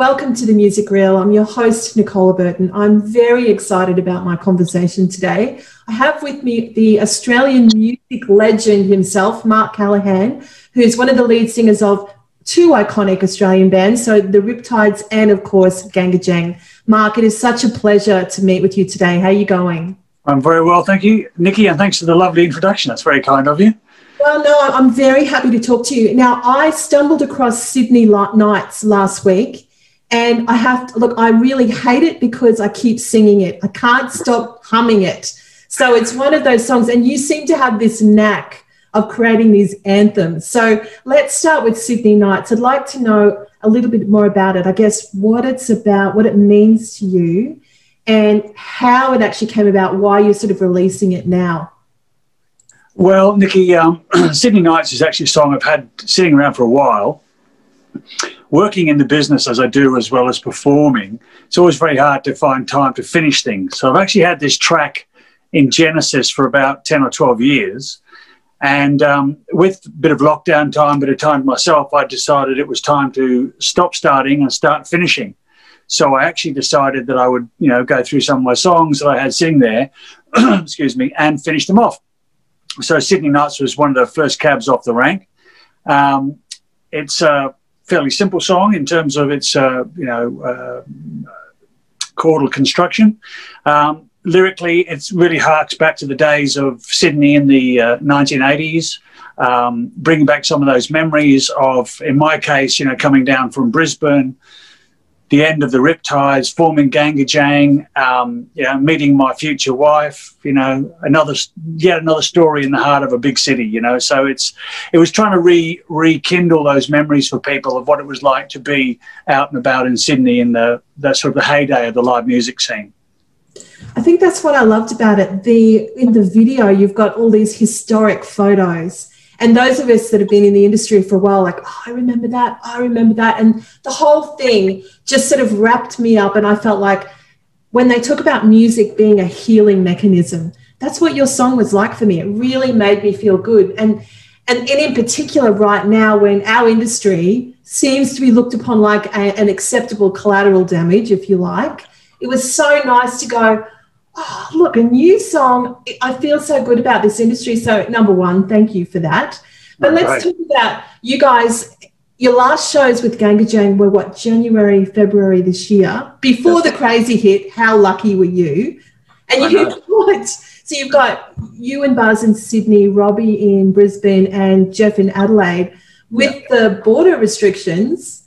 Welcome to The Music Real. I'm your host, Nicola Burton. I'm very excited about my conversation today. I have with me the Australian music legend himself, Mark Callaghan, who's one of the lead singers of two iconic Australian bands, so The Riptides and, of course, GANGgajang. Mark, it is such a pleasure to meet with you today. How are you going? I'm very well, thank you, Nikki, and thanks for the lovely introduction. That's very kind of you. Well, no, I'm very happy to talk to you. Now, I stumbled across Sydney Nights last week. And I have to, look, I really hate it because I keep singing it. I can't stop humming it. So it's one of those songs. And you seem to have this knack of creating these anthems. So let's start with Sydney Nights. I'd like to know a little bit more about it. I guess what it's about, what it means to you, and how it actually came about, why you're sort of releasing it now. Well, Nikki, Sydney Nights is actually a song I've had sitting around for a while. Working in the business as I do, as well as performing, it's always very hard to find time to finish things. So I've actually had this track in Genesis for about 10 or 12 years. And with a bit of lockdown time, a bit of time to myself, I decided it was time to stop starting and start finishing. So I actually decided that I would, you know, go through some of my songs that I had sitting there, excuse me, and finish them off. So Sydney Nights was one of the first cabs off the rank. It's fairly simple song in terms of its, chordal construction. Lyrically, it really harks back to the days of Sydney in the 1980s, bringing back some of those memories of, in my case, you know, coming down from Brisbane, the end of the Riptides, forming GANGgajang, you know, meeting my future wife, you know, yet another story in the heart of a big city, you know. So it was trying to rekindle those memories for people of what it was like to be out and about in Sydney in the sort of the heyday of the live music scene. I think that's what I loved about it. In the video, you've got all these historic photos. And those of us that have been in the industry for a while, like, oh, I remember that. And the whole thing just sort of wrapped me up. And I felt like when they talk about music being a healing mechanism, that's what your song was like for me. It really made me feel good. And in particular right now when our industry seems to be looked upon like an acceptable collateral damage, if you like, it was so nice to go, oh, look, a new song. I feel so good about this industry. So, number one, thank you for that. But let's talk about you guys. Your last shows with GANGgajang were, what, January, February this year? Before the crazy hit, how lucky were you? And you've got you and Buzz in Sydney, Robbie in Brisbane and Jeff in Adelaide. With the border restrictions,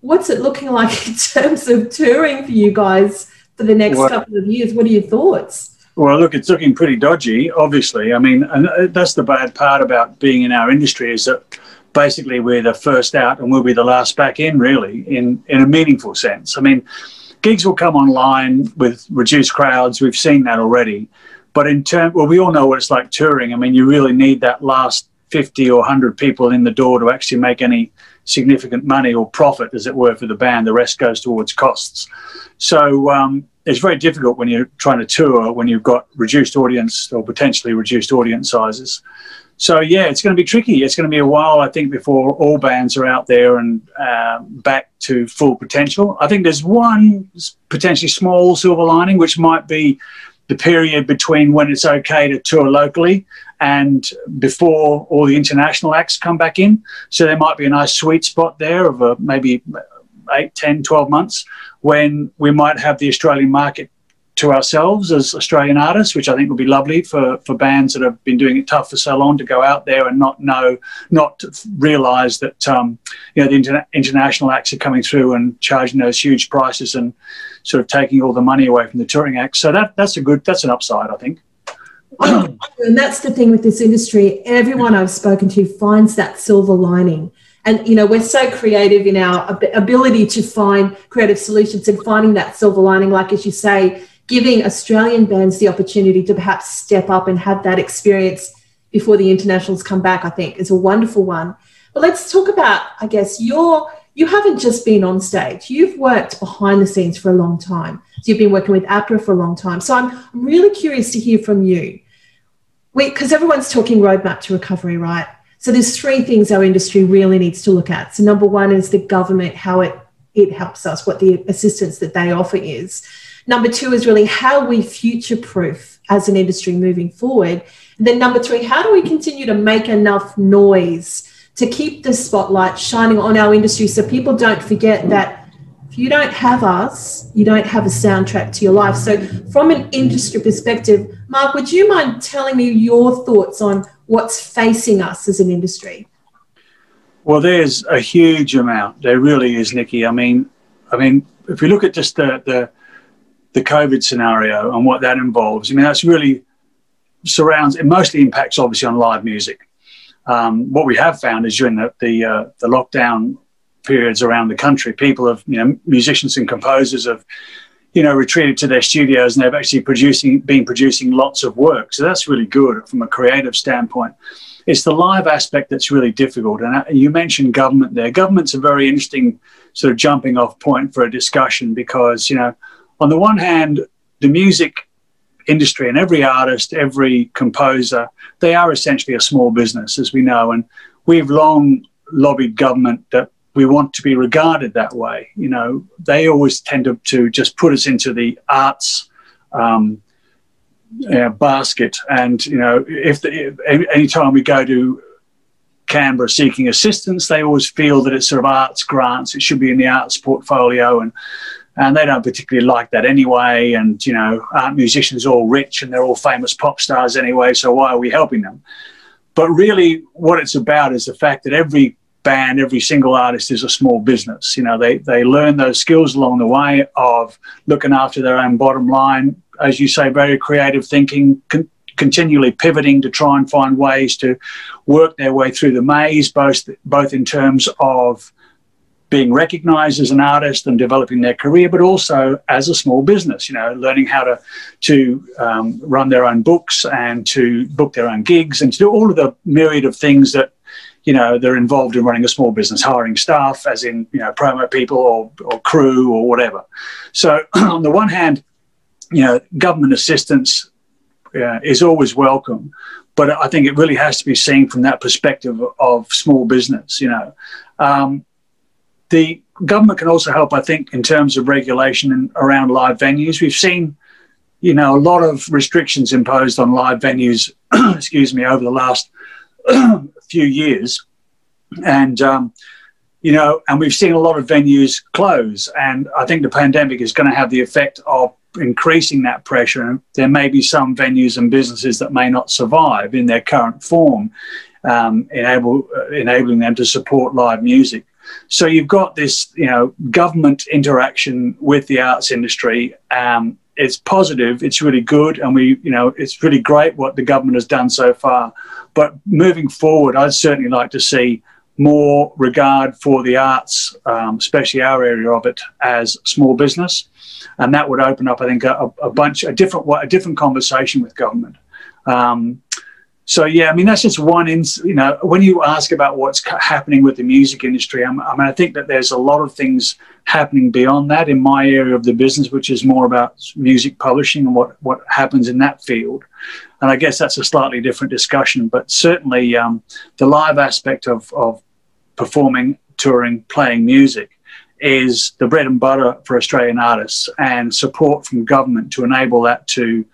what's it looking like in terms of touring for you guys for the next couple of years? What are your thoughts? Well, look, it's looking pretty dodgy, obviously. I mean, and that's the bad part about being in our industry is that basically we're the first out and we'll be the last back in, really, in a meaningful sense. I mean, gigs will come online with reduced crowds. We've seen that already. But we all know what it's like touring. I mean, you really need that last 50 or 100 people in the door to actually make any significant money or profit, as it were, for the band. The rest goes towards costs. So it's very difficult when you're trying to tour when you've got reduced audience or potentially reduced audience sizes. So, yeah, it's going to be tricky. It's going to be a while, I think, before all bands are out there and back to full potential. I think there's one potentially small silver lining, which might be the period between when it's okay to tour locally and before all the international acts come back in. So there might be a nice sweet spot there of maybe 8, 10, 12 months when we might have the Australian market to ourselves as Australian artists, which I think will be lovely for bands that have been doing it tough for so long to go out there and not realise that you know the international acts are coming through and charging those huge prices and sort of taking all the money away from the touring acts. So that's an upside, I think. And that's the thing with this industry. Everyone I've spoken to finds that silver lining. And, you know, we're so creative in our ability to find creative solutions and finding that silver lining, like, as you say, giving Australian bands the opportunity to perhaps step up and have that experience before the internationals come back, I think, is a wonderful one. But let's talk about, I guess, you haven't just been on stage. You've worked behind the scenes for a long time. So you've been working with APRA for a long time. So I'm really curious to hear from you, because everyone's talking roadmap to recovery, right? So there's three things our industry really needs to look at. So number one is the government, how it it helps us, what the assistance that they offer is. Number two is really how we future-proof as an industry moving forward. And then number three, how do we continue to make enough noise to keep the spotlight shining on our industry so people don't forget that if you don't have us, you don't have a soundtrack to your life. So from an industry perspective, Mark, would you mind telling me your thoughts on what's facing us as an industry? Well, there's a huge amount. There really is, Nikki. I mean, if we look at just the COVID scenario and what that involves, I mean, that's really surrounds, it mostly impacts obviously on live music. What we have found is during the lockdown periods around the country, people have, you know, musicians and composers have, you know, retreated to their studios and they've actually been producing lots of work. So that's really good from a creative standpoint. It's the live aspect that's really difficult. And you mentioned government there. Government's a very interesting sort of jumping off point for a discussion because, you know, on the one hand, the music industry and every artist, every composer, they are essentially a small business, as we know, and we've long lobbied government that we want to be regarded that way. You know, they always tend to just put us into the arts basket, and you know, any time we go to Canberra seeking assistance, they always feel that it's sort of arts grants, it should be in the arts portfolio, and they don't particularly like that anyway. And, you know, aren't musicians all rich and they're all famous pop stars anyway, so why are we helping them? But really what it's about is the fact that every band, every single artist is a small business. You know, they learn those skills along the way of looking after their own bottom line, as you say, very creative thinking, continually pivoting to try and find ways to work their way through the maze, both in terms of being recognised as an artist and developing their career, but also as a small business, you know, learning how to run their own books and to book their own gigs and to do all of the myriad of things that, you know, they're involved in running a small business, hiring staff, as in, you know, promo people or crew or whatever. So on the one hand, you know, government assistance is always welcome, but I think it really has to be seen from that perspective of small business, you know. The government can also help, I think, in terms of regulation and around live venues. We've seen, you know, a lot of restrictions imposed on live venues, excuse me, over the last few years. And, you know, and we've seen a lot of venues close. And I think the pandemic is going to have the effect of increasing that pressure. There may be some venues and businesses that may not survive in their current form, enabling them to support live music. So you've got this, you know, government interaction with the arts industry. It's positive, it's really good, and we, you know, it's really great what the government has done so far. But moving forward, I'd certainly like to see more regard for the arts, especially our area of it, as small business, and that would open up, I think, a different conversation with government. So, yeah, I mean, that's just one, you know, when you ask about what's happening with the music industry, I mean, I think that there's a lot of things happening beyond that in my area of the business, which is more about music publishing and what happens in that field. And I guess that's a slightly different discussion, but certainly the live aspect of performing, touring, playing music is the bread and butter for Australian artists, and support from government to enable that to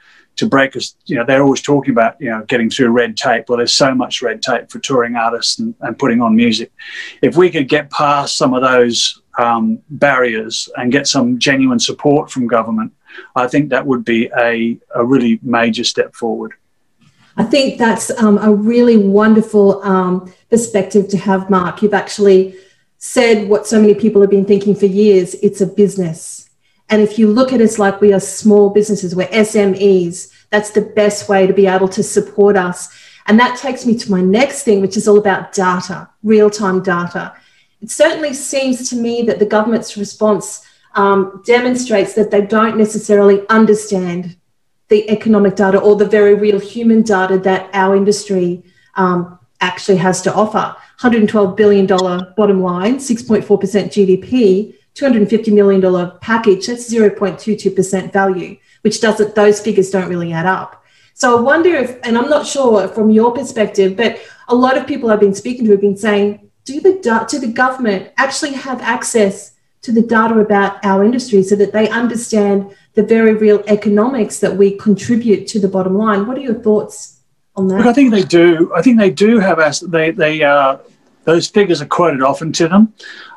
break us. You know, they're always talking about, you know, getting through red tape. Well, there's so much red tape for touring artists and putting on music. If we could get past some of those barriers and get some genuine support from government, I think that would be a really major step forward. I think that's a really wonderful perspective to have, Mark. You've actually said what so many people have been thinking for years: it's a business. And if you look at us like we are small businesses, we're SMEs, that's the best way to be able to support us. And that takes me to my next thing, which is all about data, real-time data. It certainly seems to me that the government's response demonstrates that they don't necessarily understand the economic data or the very real human data that our industry actually has to offer. $112 billion bottom line, 6.4% GDP, $250 million package, that's 0.22% value, which doesn't, those figures don't really add up. So I wonder if, and I'm not sure from your perspective, but a lot of people I've been speaking to have been saying, do the government actually have access to the data about our industry so that they understand the very real economics that we contribute to the bottom line. What are your thoughts on that? Look, I think they do. I think they do have those figures are quoted often to them.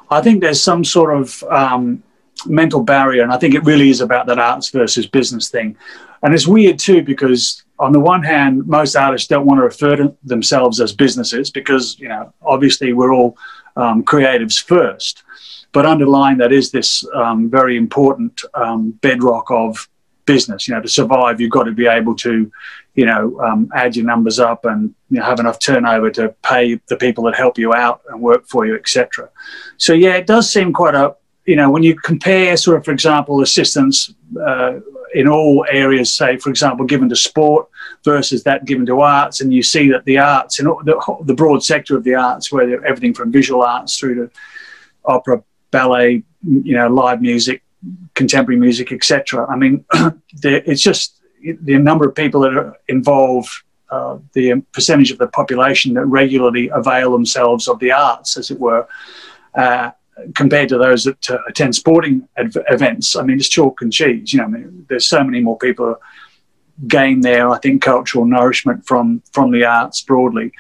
I think there's some sort of mental barrier, and I think it really is about that arts versus business thing. And it's weird too, because on the one hand, most artists don't want to refer to themselves as businesses because, you know, obviously we're all creatives first. But underlying that is this very important bedrock of business. You know, to survive, you've got to be able to, you know, add your numbers up and, you know, have enough turnover to pay the people that help you out and work for you, etc. So, yeah, it does seem quite a, you know, when you compare sort of, for example, assistance in all areas, say, for example, given to sport versus that given to arts, and you see that the arts, and the broad sector of the arts, where everything from visual arts through to opera, ballet, you know, live music, contemporary music, etc. I mean, it's just the number of people that are involved, the percentage of the population that regularly avail themselves of the arts, as it were, compared to those that attend sporting events. I mean, it's chalk and cheese. You know, I mean, there's so many more people gain their, I think, cultural nourishment from the arts broadly,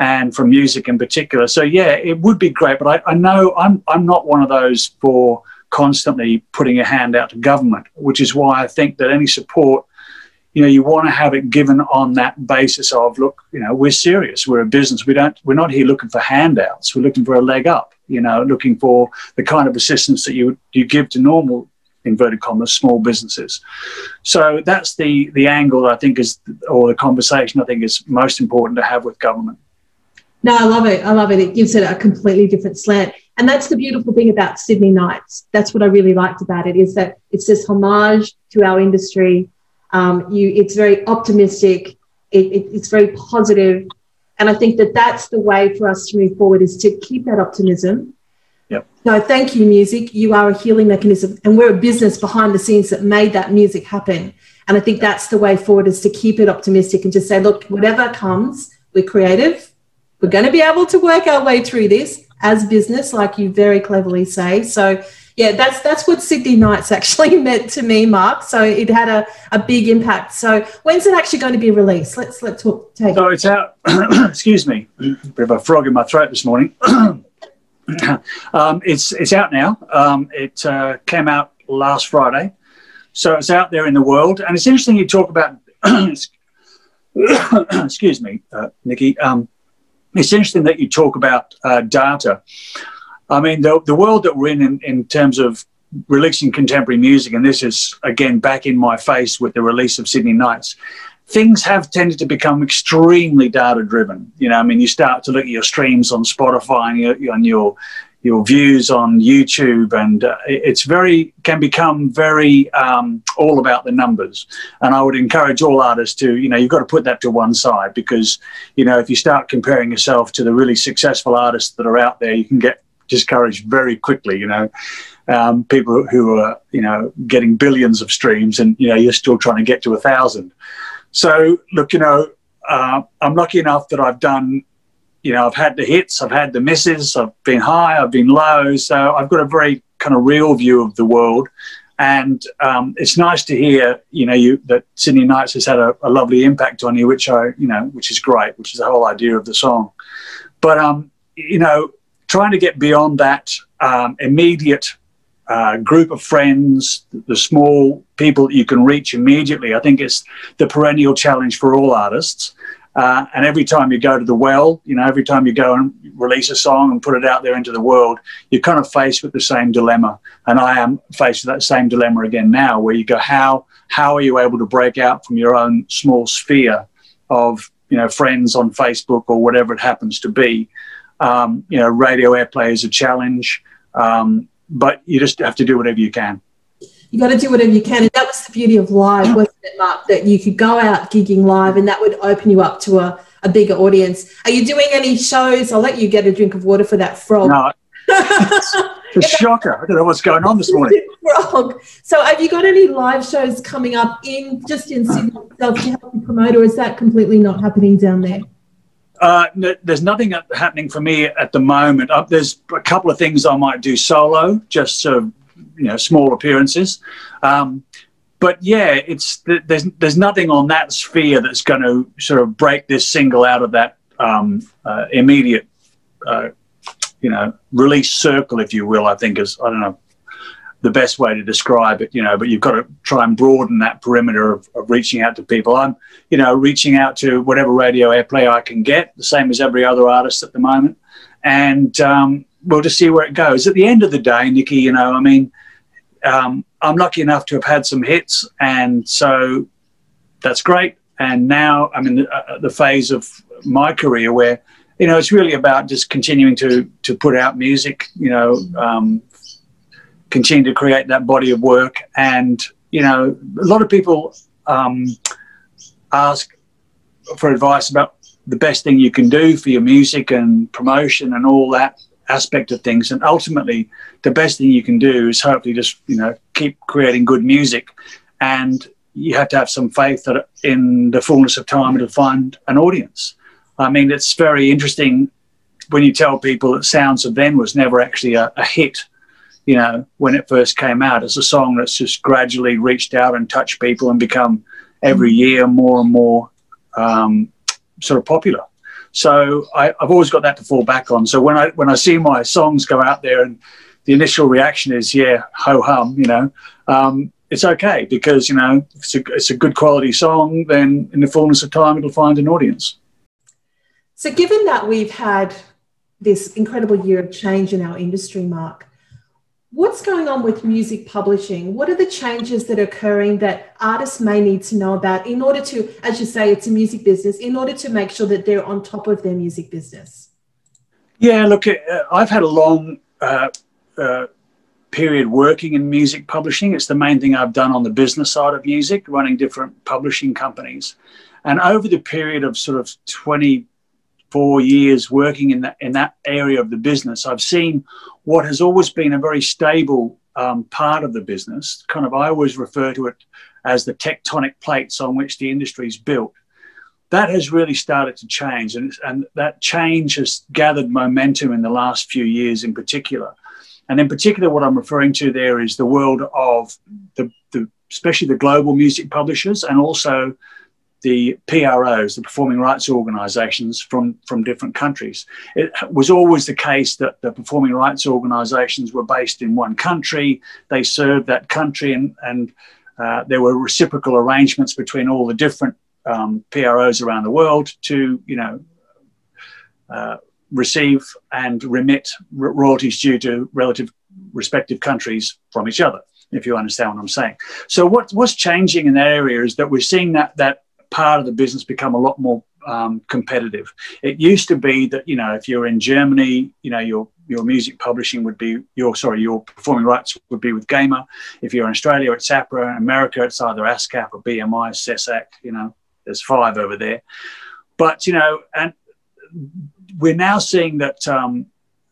and from music in particular. So, yeah, it would be great, but I know I'm not one of those for constantly putting a hand out to government, which is why I think that any support, you know, you want to have it given on that basis of, look, you know, we're serious, we're a business, we're not here looking for handouts, we're looking for a leg up, you know, looking for the kind of assistance that you give to normal, inverted commas, small businesses. So that's the angle I think is, or the conversation I think is most important to have with government. No, I love it. I love it. It gives it a completely different slant. And that's the beautiful thing about Sydney Nights. That's what I really liked about it, is that it's this homage to our industry. It's very optimistic. It's very positive. And I think that that's the way for us to move forward, is to keep that optimism. Yep. So thank you, music. You are a healing mechanism, and we're a business behind the scenes that made that music happen. And I think that's the way forward, is to keep it optimistic and just say, look, whatever comes, we're creative. We're going to be able to work our way through this as business, like you very cleverly say. So, yeah, that's what Sydney Nights actually meant to me, Mark. So it had a big impact. So when's it actually going to be released? Let's talk. So it's out. Excuse me, a bit of a frog in my throat this morning. It's out now. It came out last Friday, so it's out there in the world. And it's interesting you talk about. Excuse me, Nikki. It's interesting that you talk about data. I mean, the world that we're in terms of releasing contemporary music, and this is, again, back in my face with the release of Sydney Nights, things have tended to become extremely data-driven. You know, I mean, you start to look at your streams on Spotify and your views on YouTube, and it can become very all about the numbers. And I would encourage all artists to, you know, you've got to put that to one side, because, you know, if you start comparing yourself to the really successful artists that are out there, you can get discouraged very quickly. You know, people who are, you know, getting billions of streams, and, you know, you're still trying to get to 1,000. So look, you know, I'm lucky enough that I've done, you know, I've had the hits, I've had the misses, I've been high, I've been low, so I've got a very kind of real view of the world. And it's nice to hear, you know, that Sydney Nights has had a lovely impact on you, which is great, which is the whole idea of the song. But, you know, trying to get beyond that immediate group of friends, the small people that you can reach immediately, I think it's the perennial challenge for all artists. And every time you go to the well, you know, every time you go and release a song and put it out there into the world, you're kind of faced with the same dilemma. And I am faced with that same dilemma again now, where you go, how are you able to break out from your own small sphere of, you know, friends on Facebook or whatever it happens to be? You know, radio airplay is a challenge, but you just have to do whatever you can. You got to do whatever you can. And that was the beauty of live, wasn't it, Mark, that you could go out gigging live, and that would open you up to a bigger audience. Are you doing any shows? I'll let you get a drink of water for that frog. No. It's a shocker. I don't know what's going on this morning. Frog. So have you got any live shows coming up in Sydney itself to help you promote, or is that completely not happening down there? No, there's nothing happening for me at the moment. There's a couple of things I might do solo, just sort of, you know, small appearances. But yeah, it's there's nothing on that sphere that's going to sort of break this single out of that immediate, you know, release circle, if you will. I think is, I don't know, the best way to describe it, you know, but you've got to try and broaden that perimeter of reaching out to people. I'm, you know, reaching out to whatever radio airplay I can get, the same as every other artist at the moment, and we'll just see where it goes. At the end of the day, Nikki, you know, I mean, I'm lucky enough to have had some hits, and so that's great. And now I'm in the phase of my career where, you know, it's really about just continuing to put out music, you know, continue to create that body of work. And, you know, a lot of people ask for advice about the best thing you can do for your music and promotion and all that aspect of things. And ultimately, the best thing you can do is hopefully just, you know, keep creating good music. And you have to have some faith that in the fullness of time it'll find an audience. I mean, it's very interesting when you tell people that Sounds of Then was never actually a hit, you know, when it first came out. It's a song that's just gradually reached out and touched people and become every year more and more sort of popular. So I've always got that to fall back on. So when I see my songs go out there and the initial reaction is, yeah, ho-hum, you know, it's okay, because, you know, if it's a good quality song, then in the fullness of time it'll find an audience. So given that we've had this incredible year of change in our industry, Mark, what's going on with music publishing? What are the changes that are occurring that artists may need to know about in order to, as you say, it's a music business, in order to make sure that they're on top of their music business? Yeah, look, I've had a long period working in music publishing. It's the main thing I've done on the business side of music, running different publishing companies. And over the period of sort of 24 years working in that area of the business, I've seen what has always been a very stable part of the business. Kind of, I always refer to it as the tectonic plates on which the industry is built. That has really started to change, and that change has gathered momentum in the last few years in particular. And in particular, what I'm referring to there is the world of especially the global music publishers, and also the PROs, the performing rights organisations from different countries. It was always the case that the performing rights organisations were based in one country. They served that country, and there were reciprocal arrangements between all the different PROs around the world to, you know, receive and remit royalties due to respective countries from each other, if you understand what I'm saying. So what's changing in that area is that we're seeing that part of the business become a lot more competitive. It used to be that, you know, if you're in Germany, you know, your music publishing would be your performing rights would be with GEMA. If you're in Australia, it's APRA. In America, it's either ASCAP or BMI, SESAC. You know, there's 5 over there. But, you know, and we're now seeing that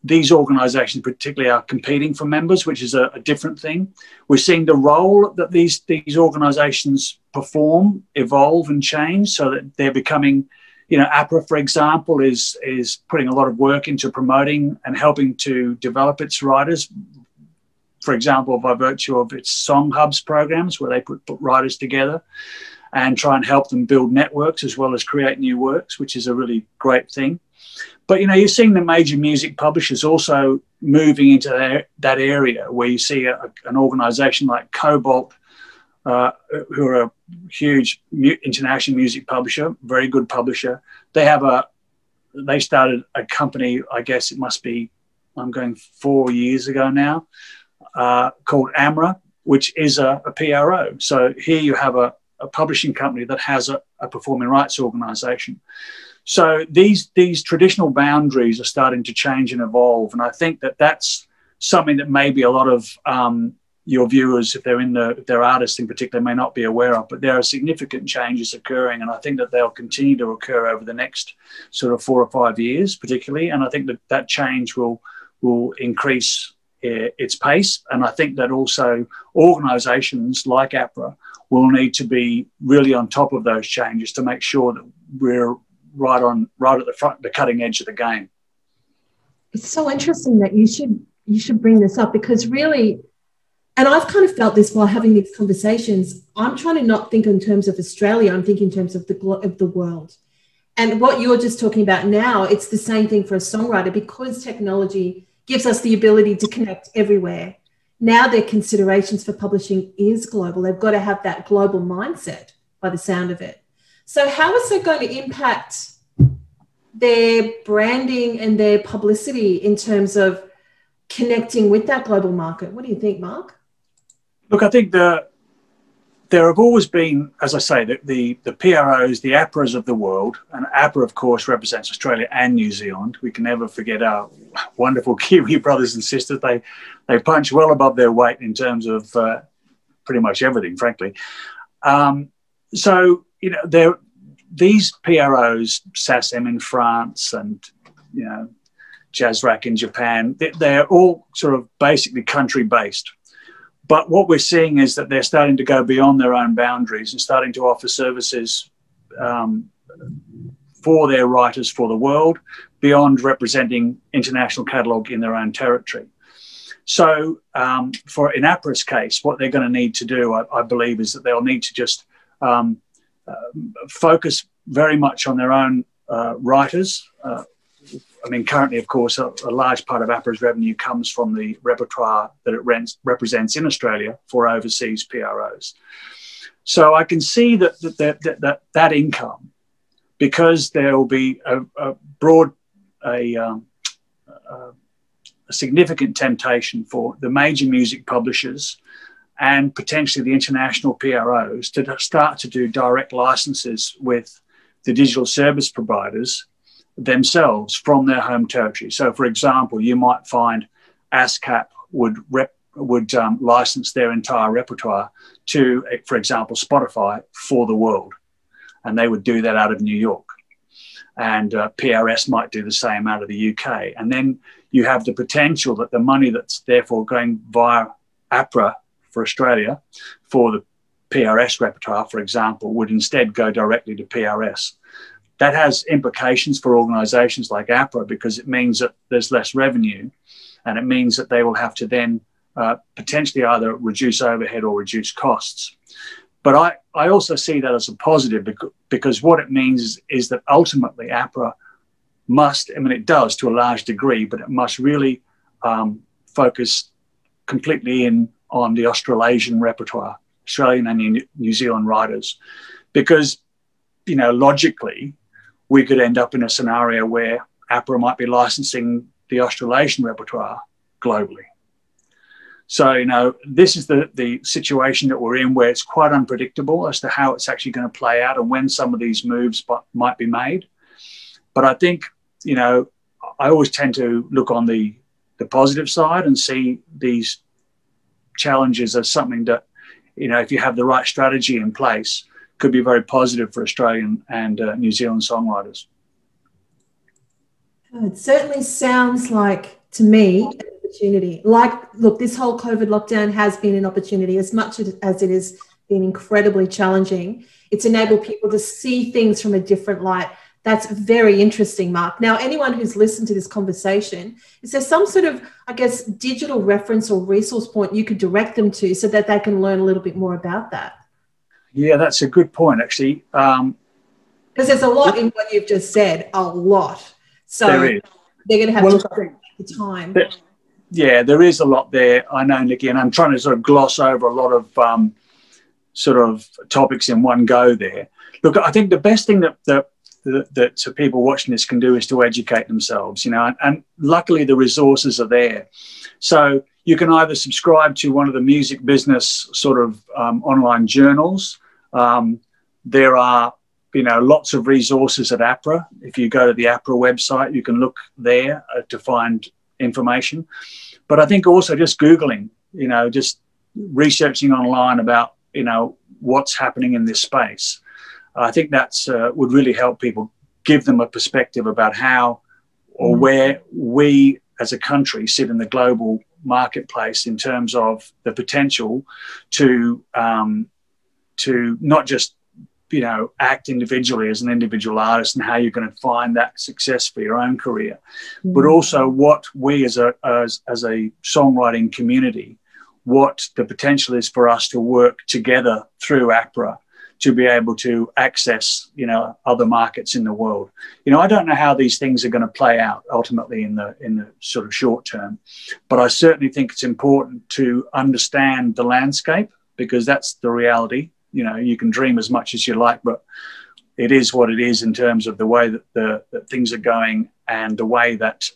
these organisations particularly are competing for members, which is a different thing. We're seeing the role that these organisations perform evolve and change, so that they're becoming, you know, APRA, for example, is putting a lot of work into promoting and helping to develop its writers, for example, by virtue of its Song Hubs programs, where they put writers together and try and help them build networks as well as create new works, which is a really great thing. But, you know, you're seeing the major music publishers also moving into that area, where you see an organisation like Cobalt, who are a huge international music publisher, very good publisher. They started a company, I guess it must be, I'm going 4 years ago now, called AMRA, which is a PRO. So here you have a publishing company that has a performing rights organisation. So these traditional boundaries are starting to change and evolve, and I think that that's something that maybe a lot of your viewers, if they're artists in particular, may not be aware of. But there are significant changes occurring, and I think that they'll continue to occur over the next sort of 4 or 5 years, particularly. And I think that that change will increase its pace, and I think that also organisations like APRA will need to be really on top of those changes to make sure that we're right at the front, the cutting edge of the game. It's so interesting that you should bring this up, because really, and I've kind of felt this while having these conversations, I'm trying to not think in terms of Australia, I'm thinking in terms of the world. And what you're just talking about now, it's the same thing for a songwriter, because technology gives us the ability to connect everywhere. Now their considerations for publishing is global. They've got to have that global mindset by the sound of it. So how is that going to impact their branding and their publicity in terms of connecting with that global market? What do you think, Mark? Look, I think there have always been, as I say, the PROs, the APRAs of the world, and APRA, of course, represents Australia and New Zealand. We can never forget our wonderful Kiwi brothers and sisters. They punch well above their weight in terms of pretty much everything, frankly. So, you know, these PROs, SASM in France and, you know, JASRAC in Japan, they're all sort of basically country-based. But what we're seeing is that they're starting to go beyond their own boundaries and starting to offer services for their writers for the world, beyond representing international catalogue in their own territory. So in APRA's case, what they're going to need to do, I believe, is that they'll need to just focus very much on their own writers. I mean, currently, of course, a large part of APRA's revenue comes from the repertoire that it represents in Australia for overseas PROs. So I can see that income, because there will be a significant temptation for the major music publishers and potentially the international PROs to start to do direct licenses with the digital service providers themselves from their home territory. So, for example, you might find ASCAP would license their entire repertoire to, for example, Spotify for the world, and they would do that out of New York. And PRS might do the same out of the UK. And then you have the potential that the money that's therefore going via APRA for Australia for the PRS repertoire, for example, would instead go directly to PRS. That has implications for organisations like APRA, because it means that there's less revenue, and it means that they will have to then potentially either reduce overhead or reduce costs. But I also see that as a positive, because what it means is that ultimately APRA must, I mean, it does to a large degree, but it must really focus completely in on the Australasian repertoire, Australian and New Zealand writers, because, you know, logically, we could end up in a scenario where APRA might be licensing the Australasian repertoire globally. So, you know, this is the situation that we're in, where it's quite unpredictable as to how it's actually going to play out and when some of these moves might be made. But I think, you know, I always tend to look on the positive side and see these challenges as something that, you know, if you have the right strategy in place, could be very positive for Australian and New Zealand songwriters. It certainly sounds like, to me, an opportunity. Like, look, this whole COVID lockdown has been an opportunity, as much as it has been incredibly challenging. It's enabled people to see things from a different light. That's very interesting, Mark. Now, anyone who's listened to this conversation, is there some sort of, I guess, digital reference or resource point you could direct them to so that they can learn a little bit more about that? Yeah, that's a good point, actually. Because there's a lot in what you've just said, a lot. So they're going to have to spend the time. Yeah, there is a lot there. I know, Nikki, and I'm trying to sort of gloss over a lot of sort of topics in one go there. Look, I think the best thing that people watching this can do is to educate themselves, you know, and luckily the resources are there. So you can either subscribe to one of the music business sort of online journals. There are, you know, lots of resources at APRA. If you go to the APRA website, you can look there to find information. But I think also just Googling, you know, just researching online about, you know, what's happening in this space. I think that's would really help people, give them a perspective about how or where we as a country sit in the global marketplace in terms of the potential to not just you know, act individually as an individual artist and how you're going to find that success for your own career, but also what we as a songwriting community, what the potential is for us to work together through APRA to be able to access, you know, other markets in the world. You know, I don't know how these things are going to play out ultimately in the sort of short term, but I certainly think it's important to understand the landscape, because that's the reality. You know, you can dream as much as you like, but it is what it is in terms of the way that that things are going and the way that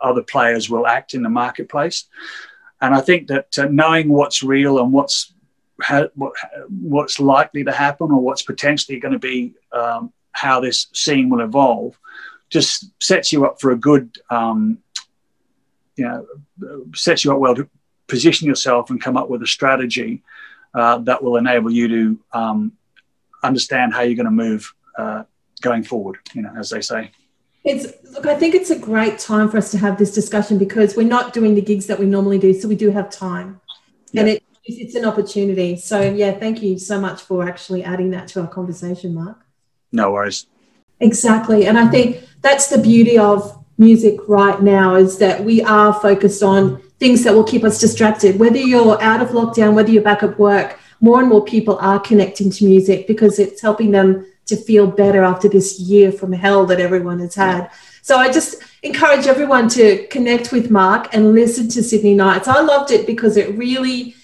other players will act in the marketplace. And I think that knowing what's real and what's likely to happen, or what's potentially going to be how this scene will evolve, just sets you up for a good, sets you up well to position yourself and come up with a strategy that will enable you to understand how you're going to move going forward, you know, as they say. Look, I think it's a great time for us to have this discussion, because we're not doing the gigs that we normally do, so we do have time. Yeah. And it's an opportunity. So, yeah, thank you so much for actually adding that to our conversation, Mark. No worries. Exactly. And I think that's the beauty of music right now, is that we are focused on things that will keep us distracted. Whether you're out of lockdown, whether you're back at work, more and more people are connecting to music because it's helping them to feel better after this year from hell that everyone has had. So I just encourage everyone to connect with Mark and listen to Sydney Nights. I loved it because it really,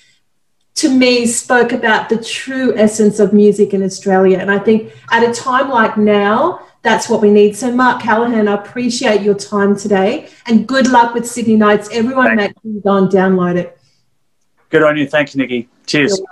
to me, spoke about the true essence of music in Australia. And I think at a time like now, that's what we need. So Mark Callaghan, I appreciate your time today, and good luck with Sydney Nights. Everyone, make sure you go and download it. Good on you. Thanks, Nikki. Cheers.